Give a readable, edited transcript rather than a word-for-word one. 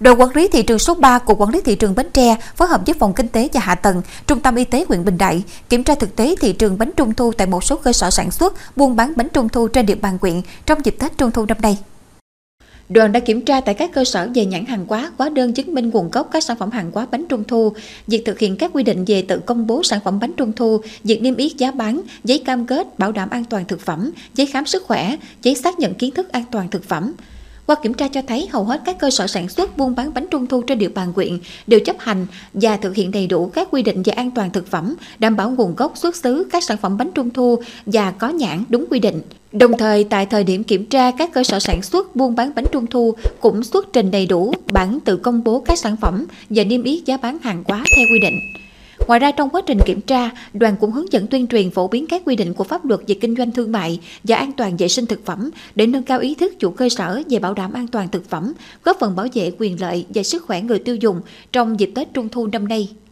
Đội quản lý thị trường số 3 Cục Quản lý thị trường Bến Tre phối hợp với Phòng Kinh tế và Hạ tầng, Trung tâm Y tế huyện Bình Đại kiểm tra thực tế thị trường bánh trung thu tại một số cơ sở sản xuất, buôn bán bánh trung thu trên địa bàn huyện trong dịp Tết Trung thu năm nay. Đoàn đã kiểm tra tại các cơ sở về nhãn hàng hóa, hóa đơn chứng minh nguồn gốc các sản phẩm hàng hóa bánh trung thu, việc thực hiện các quy định về tự công bố sản phẩm bánh trung thu, việc niêm yết giá bán, giấy cam kết bảo đảm an toàn thực phẩm, giấy khám sức khỏe, giấy xác nhận kiến thức an toàn thực phẩm. Qua kiểm tra cho thấy hầu hết các cơ sở sản xuất buôn bán bánh trung thu trên địa bàn huyện đều chấp hành và thực hiện đầy đủ các quy định về an toàn thực phẩm, đảm bảo nguồn gốc xuất xứ các sản phẩm bánh trung thu và có nhãn đúng quy định. Đồng thời, tại thời điểm kiểm tra, các cơ sở sản xuất buôn bán bánh trung thu cũng xuất trình đầy đủ bản tự công bố các sản phẩm và niêm yết giá bán hàng hóa theo quy định. Ngoài ra, trong quá trình kiểm tra, đoàn cũng hướng dẫn tuyên truyền phổ biến các quy định của pháp luật về kinh doanh thương mại và an toàn vệ sinh thực phẩm để nâng cao ý thức chủ cơ sở về bảo đảm an toàn thực phẩm, góp phần bảo vệ quyền lợi và sức khỏe người tiêu dùng trong dịp Tết Trung thu năm nay.